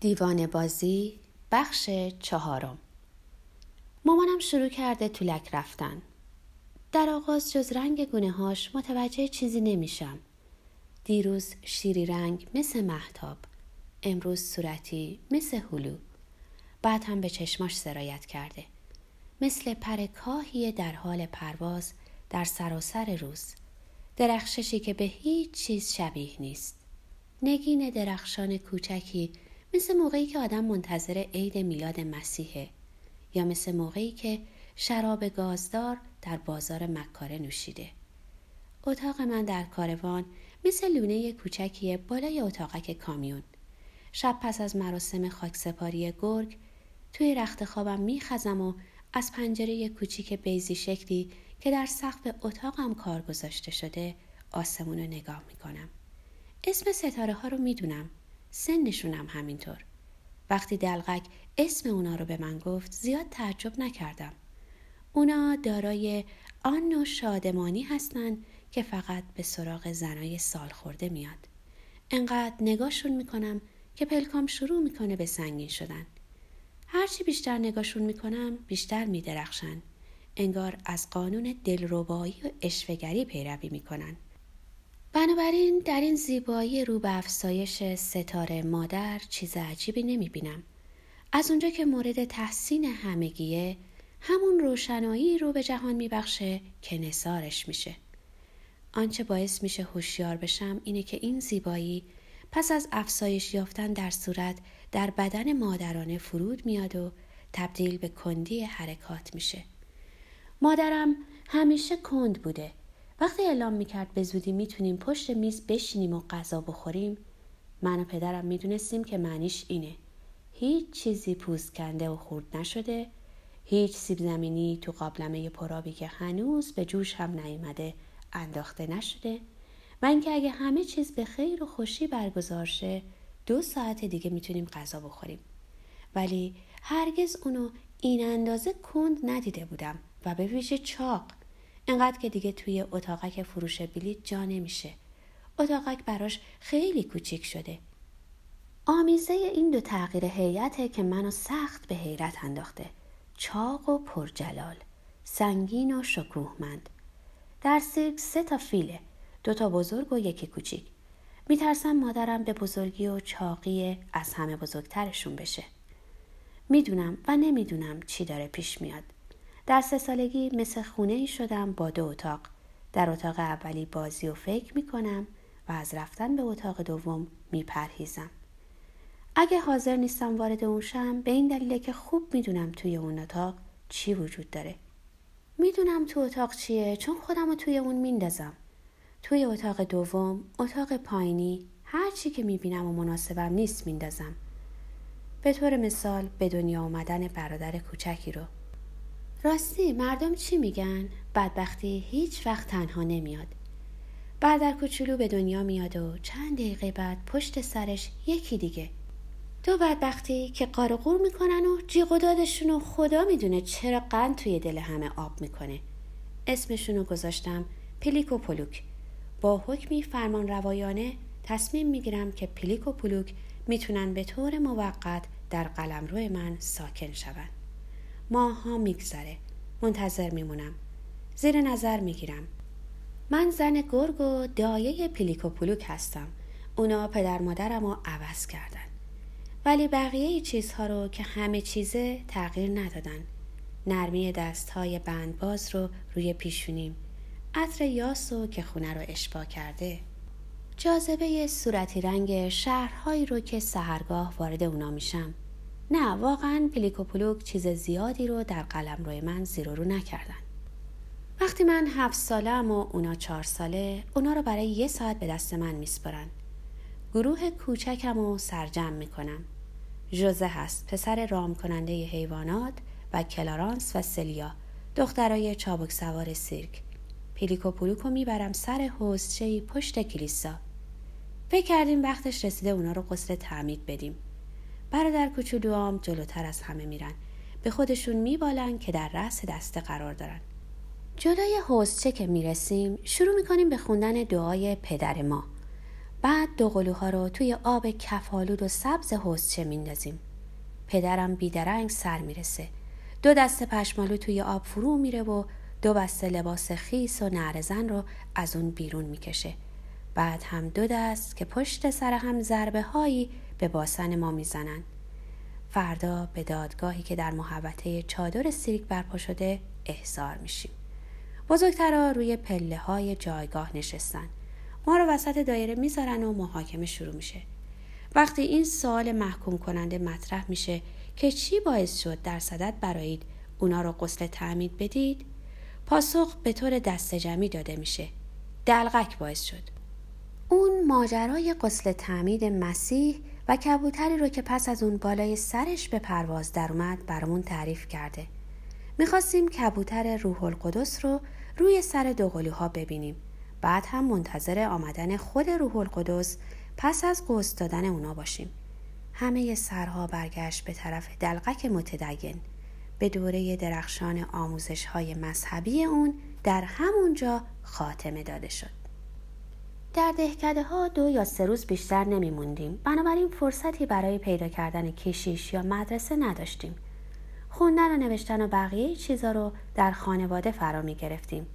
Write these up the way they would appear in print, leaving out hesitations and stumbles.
دیوانه بازی بخش 4. مامانم شروع کرده تولک رفتن. در آغاز جز رنگ گونه‌هاش متوجه چیزی نمیشم. دیروز شیری رنگ مثل مهتاب، امروز صورتی مثل هلو. بعد هم به چشماش سرایت کرده. مثل پر کاهی در حال پرواز در سراسر روز. درخششی که به هیچ چیز شبیه نیست. نگین درخشان کوچکی مثل موقعی که آدم منتظر عید میلاد مسیحه، یا مثل موقعی که شراب گازدار در بازار مکاره نوشیده. اتاق من در کاروان مثل لونه کوچکی بالای اتاقک کامیون. شب پس از مراسم خاکسپاری گرگ توی رخت خوابم میخزم و از پنجره کوچیک بیضی شکلی که در سقف اتاقم کار گذاشته شده آسمون رو نگاه میکنم. اسم ستاره ها رو میدونم، سنشونم همینطور. وقتی دلغک اسم اونا رو به من گفت زیاد تعجب نکردم. اونا دارای آن نوع شادمانی هستن که فقط به سراغ زنای سالخورده میاد. انقدر نگاهشون میکنم که پلکام شروع میکنه به سنگین شدن. هرچی بیشتر نگاهشون میکنم بیشتر میدرخشن. انگار از قانون دلربایی و اشوه‌گری پیروی میکنن. بنابراین در این زیبایی رو به افزایش ستاره مادر چیز عجیبی نمیبینم. از اونجا که مورد تحسین همگیه، همون روشنایی رو به جهان میبخشه که نثارش میشه. آنچه باعث میشه هوشیار بشم اینه که این زیبایی پس از افزایش یافتن در صورت در بدن مادرانه فرود میاد و تبدیل به کندی حرکات میشه. مادرم همیشه کند بوده. وقتی اعلام میکرد به زودی میتونیم پشت میز بشینیم و غذا بخوریم، من و پدرم میدونستیم که معنیش اینه: هیچ چیزی پوست کنده و خورد نشده، هیچ سیب زمینی تو قابلمه پرآبی که هنوز به جوش هم نیامده انداخته نشده و اینکه اگه همه چیز به خیر و خوشی برگزار شه 2 ساعت دیگه میتونیم غذا بخوریم. ولی هرگز اونو این اندازه کند ندیده بودم و به ویژه چاق. انقدر که دیگه توی اتاقک فروش بلیط جا نمیشه. اتاقک براش خیلی کوچیک شده. آمیزه این 2 تغییر هیئته که منو سخت به حیرت انداخته. چاق و پرجلال، سنگین و شکوهمند. در سیرک 3 تا فیله، 2 تا بزرگ و 1 کوچیک. میترسم مادرم به بزرگی و چاقی از همه بزرگترشون بشه. میدونم و نمیدونم چی داره پیش میاد. در 3 سالگی مثل خونه‌ای شدم با 2 اتاق. در اتاق اولی بازی و فکر میکنم و از رفتن به اتاق دوم میپرهیزم. اگه حاضر نیستم وارد اون شم به این دلیله که خوب میدونم توی اون اتاق چی وجود داره. میدونم تو اتاق چیه چون خودم توی اون میندازم. توی اتاق دوم، اتاق پایینی، هر چی که میبینم و مناسبم نیست میندازم. به طور مثال به دنیا اومدن برادر کوچکی رو. راستی مردم چی میگن؟ بدبختی هیچ وقت تنها نمیاد. برادر کوچولو به دنیا میاد و چند دقیقه بعد پشت سرش یکی دیگه. 2 بدبختی که قار و قور میکنن و جیغ و دادشون و خدا میدونه چرا قند توی دل همه آب میکنه. اسمشونو گذاشتم پلیک و پلوک. با حکمی فرمان روایانه تصمیم میگیرم که پلیک و پلوک میتونن به طور موقت در قلمرو من ساکن شون. ماها میگذره. منتظر میمونم. زیر نظر میگیرم. من زن گرگ و دایه پلیک و پلوک هستم. اونا پدر مادرم رو عوض کردن. ولی بقیه چیزها رو که همه چیزه تغییر ندادن. نرمی دستهای بندباز رو روی پیشونیم. عطر یاسو که خونه رو اشباع کرده. جاذبه صورتی رنگ شهرهایی رو که سحرگاه وارد اونا میشم. نه، واقعاً پلیک و پلوک چیز زیادی رو در قلمرو من زیر و رو نکردن. وقتی من 7 ساله‌ام و اونا 4 ساله، اونا رو برای 1 ساعت به دست من میسپرن. گروه کوچکم رو سرجم میکنم. جوزه هست، پسر رام کننده حیوانات، و کلارانس و سلیا، دخترای چابک سوار سیرک. پلیک و پلوک رو میبرم سر حوضچه‌ای پشت کلیسا. فکر کردیم وقتش رسیده اونا رو غسل تعمید بدیم. برادر کوچولوام جلوتر از همه میرن. به خودشون میبالن که در رأس دسته قرار دارن. جلوی حوضچه که میرسیم شروع میکنیم به خوندن دعای پدر ما. بعد دوقلوها رو توی آب کفالود و سبز حوضچه میندازیم. پدرم بیدرنگ سر میرسه. 2 دسته پشمالو توی آب فرو میره و 2 بسته لباس خیس و نعرزن رو از اون بیرون میکشه. بعد هم 2 دست که پشت سر هم ضربه هایی به باسن ما میزنن. فردا به دادگاهی که در محوطه چادر سیرک برپا شده احضار میشیم. بزرگترها روی پله های جایگاه نشستن. ما رو وسط دایره میذارن و محاکمه شروع میشه. وقتی این سوال محکوم کننده مطرح میشه که چی باعث شد در صدد برایید اونا رو غسل تعمید بدید، پاسخ به طور دست جمعی داده میشه. دلقک باعث شد. اون ماجرای غسل تعمید مسیح و کبوتری رو که پس از اون بالای سرش به پرواز در اومد برامون تعریف کرده. میخواستیم کبوتر روح القدس رو روی سر دوقلوها ببینیم. بعد هم منتظر آمدن خود روح القدس پس از غسل دادن اونا باشیم. همه سرها برگشت به طرف دلقک متدین. به دوره درخشان آموزش‌های مذهبی اون در همونجا خاتمه داده شد. در دهکده‌ها 2 یا 3 روز بیشتر نمی‌موندیم. بنابراین فرصتی برای پیدا کردن کشیش یا مدرسه نداشتیم. خوندن و نوشتن و بقیه چیزا رو در خانواده فرا می‌گرفتیم.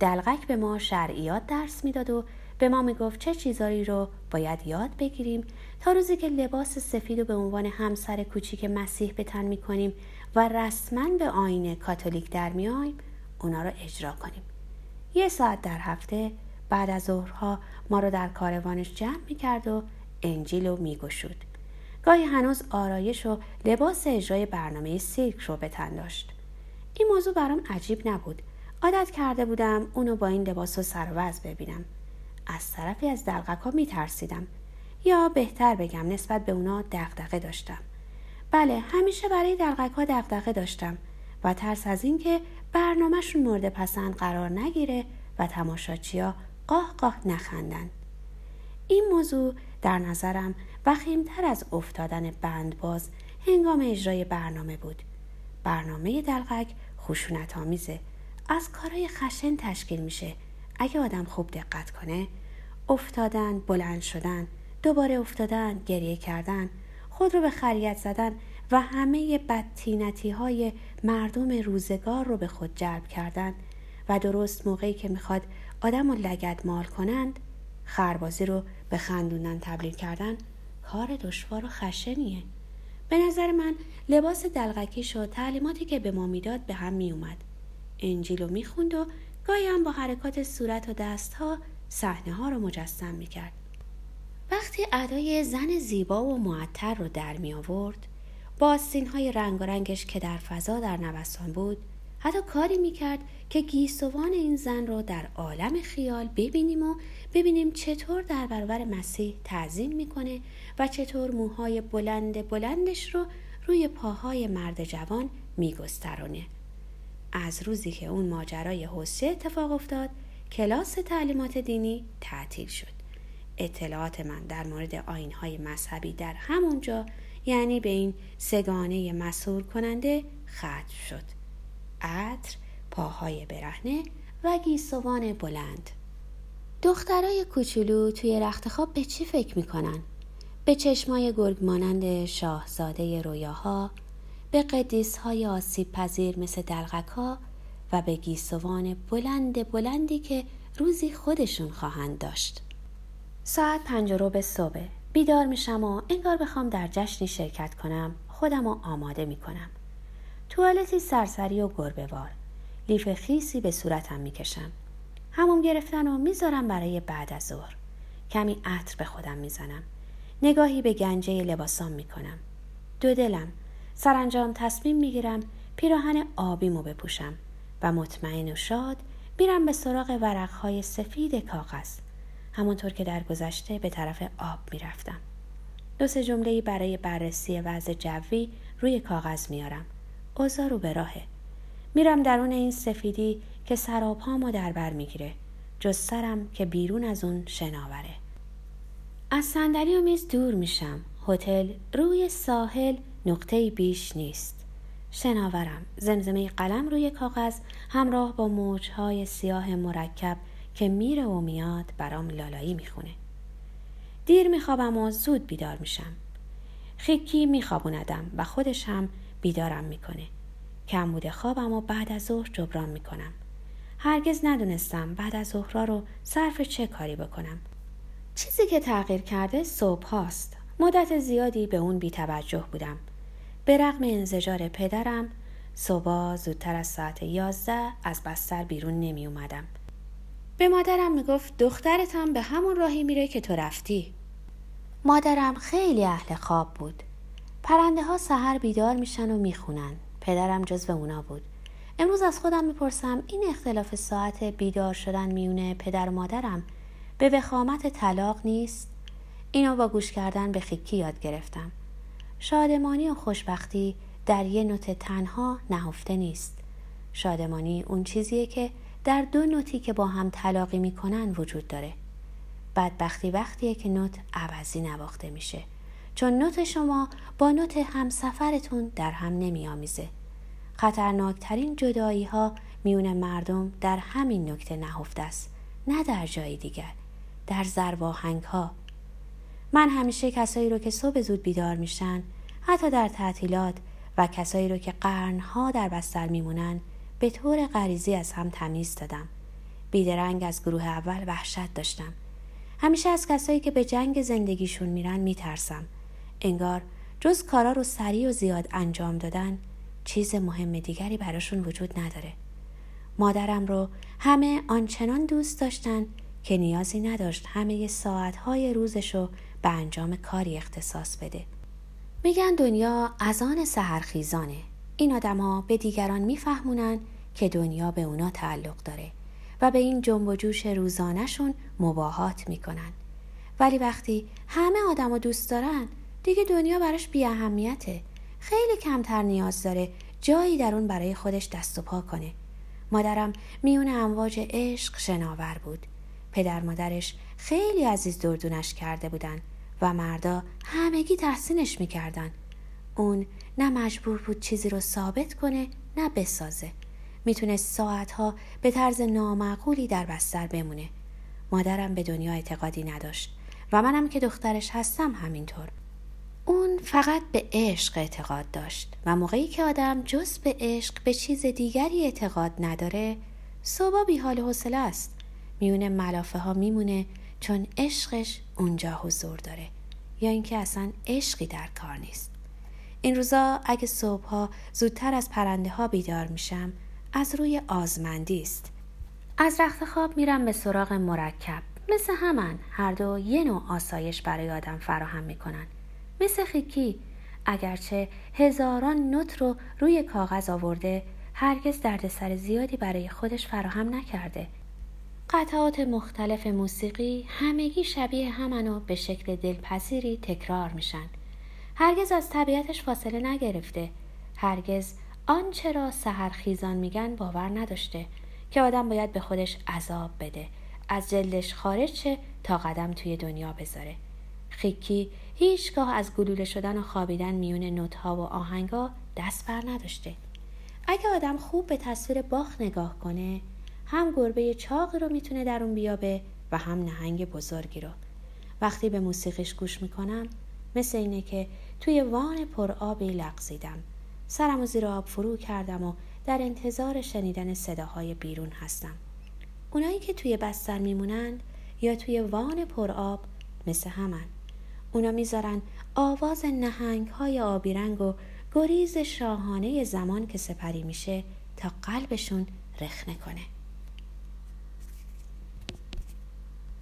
دلقک به ما شرعیات درس میداد و به ما میگفت چه چیزایی رو باید یاد بگیریم تا روزی که لباس سفید رو به عنوان همسر کوچیک مسیح به تن می‌کنیم و رسماً به آیین کاتولیک در میایم، اونا رو اجرا کنیم. 1 ساعت در هفته بعد از ظهرها ما رو در کاروانش جمع می‌کرد و انجیل رو می‌گشود. گاهی هنوز آرایش و لباس اجرای برنامه سیرک رو به تن داشت. این موضوع برام عجیب نبود. عادت کرده بودم اونو با این لباس و سر و وضع ببینم. از طرفی از دلقک‌ها می‌ترسیدم، یا بهتر بگم نسبت به اونا دغدغه داشتم. بله، همیشه برای دلقک‌ها دغدغه داشتم و ترس از این که برنامه‌شون مورد پسند قرار نگیره و تماشاچی‌ها قاه قاه نخندن. این موضوع در نظرم وخیم‌تر از افتادن بندباز هنگام اجرای برنامه بود. برنامه دلقک خشونت‌آمیزه. از کارهای خشن تشکیل میشه. اگه آدم خوب دقت کنه، افتادن، بلند شدن، دوباره افتادن، گریه کردن، خود رو به خریت زدن و همه بدتینتی‌های مردم روزگار رو به خود جلب کردن و درست موقعی که میخواد آدم رو لگد مال کنند، خربازی رو به خندوندن تبدیل کردن، کار دشوار و خشنیه. به نظر من لباس دلقکیش و تعلیماتی که به ما میداد به هم میومد. انجیل رو میخوند و گاهی هم با حرکات صورت و دستها صحنه ها رو مجسم میکرد. وقتی ادای زن زیبا و معطر رو در می آورد، با آستین‌های رنگارنگش که در فضا در نوسان بود، حتی کاری میکرد که گیسوان این زن رو در عالم خیال ببینیم و ببینیم چطور در برابر مسیح تعظیم میکنه و چطور موهای بلند بلندش رو روی پاهای مرد جوان میگسترونه. از روزی که اون ماجرای حوضچه اتفاق افتاد، کلاس تعلیمات دینی تعطیل شد. اطلاعات من در مورد آیین‌های مذهبی در همونجا، یعنی به این سگانه مسحور کننده، ختم شد. عطر، پاهای برهنه و گیسوان بلند. دخترای کوچولو توی رختخواب به چی فکر میکنن؟ به چشمای گرگ مانند شاهزاده رویاها، به قدیس‌های آسیب پذیر مثل دلقک‌ها و به گیسوان بلند بلندی که روزی خودشون خواهند داشت. ساعت 5:15 صبح بیدار میشم و انگار بخوام در جشنی شرکت کنم، خودم رو آماده میکنم. توالتی سرسری و گربه‌وار، لیف خیسی به صورتم میکشم. حموم گرفتن و میذارم برای بعد از ظهر. کمی عطر به خودم میزنم. نگاهی به گنجه لباسام میکنم. دو دلم، سرانجام تصمیم میگیرم پیراهن آبیمو بپوشم و مطمئن و شاد میرم به سراغ ورقهای سفید کاغذ، همونطور که در گذشته به طرف آب میرفتم. 2-3 جمله‌ای برای بررسی وضع جوی روی کاغذ میارم. اوضاع رو به راهه. میرم درون این سفیدی که سراپامو در بر میگیره، جز سرم که بیرون از اون شناوره. از صندلی و میز دور میشم. هتل روی ساحل نقطه بیش نیست. شناورم، زمزمه قلم روی کاغذ همراه با موجهای سیاه مرکب که میره و میاد برام لالایی میخونه. دیر میخوابم و زود بیدار میشم. خیکی میخوابوندم و خودش هم بیدارم میکنه. کمبود خوابم و بعد از ظهر جبران میکنم. هرگز ندونستم بعد از ظهرها رو صرف چه کاری بکنم. چیزی که تغییر کرده صبح هاست. مدت زیادی به اون بی‌توجه بودم. به رغم انزجار پدرم، صبح زودتر از ساعت 11 از بستر بیرون نمی اومدم. به مادرم میگفت دخترت هم به همون راهی میره که تو رفتی. مادرم خیلی اهل خواب بود. پرنده ها سحر بیدار میشن و میخونن. پدرم جزو اونا بود. امروز از خودم میپرسم این اختلاف ساعت بیدار شدن میونه پدر و مادرم به وخامت طلاق نیست؟ اینو با گوش کردن به خیکی یاد گرفتم. شادمانی و خوشبختی در یه نوت تنها نهفته نیست. شادمانی اون چیزیه که در دو نوتی که با هم تلاقی میکنن وجود داره. بدبختی وقتیه که نوت عوضی نواخته میشه، چون نوت شما با نوت همسفرتون در هم نمیامیزه. خطرناکترین جدایی ها میون مردم در همین نکته نهفته است، نه در جای دیگر، در ضرب آهنگ ها. من همیشه کسایی رو که صبح زود بیدار میشن، حتی در تعطیلات، و کسایی رو که قرنها در بستر میمونن به طور غریزی از هم تمیز دادم. بیدرنگ از گروه اول وحشت داشتم. همیشه از کسایی که به جنگ زندگیشون میرن میترسم. انگار جز کارا رو سریع و زیاد انجام دادن چیز مهم دیگری براشون وجود نداره. مادرم رو همه آنچنان دوست داشتن که نیازی نداشت همه ساعتهای روزشو به انجام کاری اختصاص بده. میگن دنیا اذان سحرخیزانه. این آدم‌ها به دیگران میفهمونن که دنیا به اونا تعلق داره و به این جنب و جوش روزانه‌شون مباهات میکنن. ولی وقتی همه آدمو دوست دارن، دیگه دنیا براش بی اهمیته. خیلی کمتر نیاز داره جایی در اون برای خودش دست و پا کنه. مادرم میون امواج عشق شناور بود. پدر مادرش خیلی عزیز دردونش کرده بودن و مردا همگی تحسینش میکردن. اون نه مجبور بود چیزی رو ثابت کنه، نه بسازه. میتونست ساعتها به طرز نامعقولی در بستر بمونه. مادرم به دنیا اعتقادی نداشت و منم که دخترش هستم همینطور. اون فقط به عشق اعتقاد داشت و موقعی که آدم جز به عشق به چیز دیگری اعتقاد نداره، صبح بی حال و حوصله است. میونه ملافه ها میمونه، چون عشقش اونجا حضور داره، یا اینکه اصلا عشقی در کار نیست. این روزا اگه صبح‌ها زودتر از پرنده ها بیدار میشم، از روی آزمندی است. از رخت خواب میرم به سراغ مرکب. مثل همن، هر دو یه نوع آسایش برای آدم فراهم میکنن. مثل خیکی، اگرچه هزاران نوت رو روی کاغذ آورده، هرگز دردسر زیادی برای خودش فراهم نکرده. قطعات مختلف موسیقی همگی شبیه همن و به شکل دلپذیری تکرار میشن. هرگز از طبیعتش فاصله نگرفته. هرگز آنچه را سحرخیزان میگن باور نداشته که آدم باید به خودش عذاب بده، از جلدش خارج شه تا قدم توی دنیا بذاره. خیکی هیچگاه از گلوله شدن و خوابیدن میون نوت‌ها و آهنگا دست بر نداشته. اگه آدم خوب به تصویر باخ نگاه کنه، هم گربه چاقی رو میتونه در اون بیابه و هم نهنگ بزرگی رو. وقتی به موسیقیش گوش میکنم، مثل اینه که توی وان پر آبی لغزیدم. سرم و زیر آب فرو کردم و در انتظار شنیدن صداهای بیرون هستم. اونایی که توی بستر میمونند یا توی وان پر آب مثل همن. اونا میذارن آواز نهنگ های آبی رنگ و گریز شاهانه زمان که سپری میشه تا قلبشون رخنه کنه.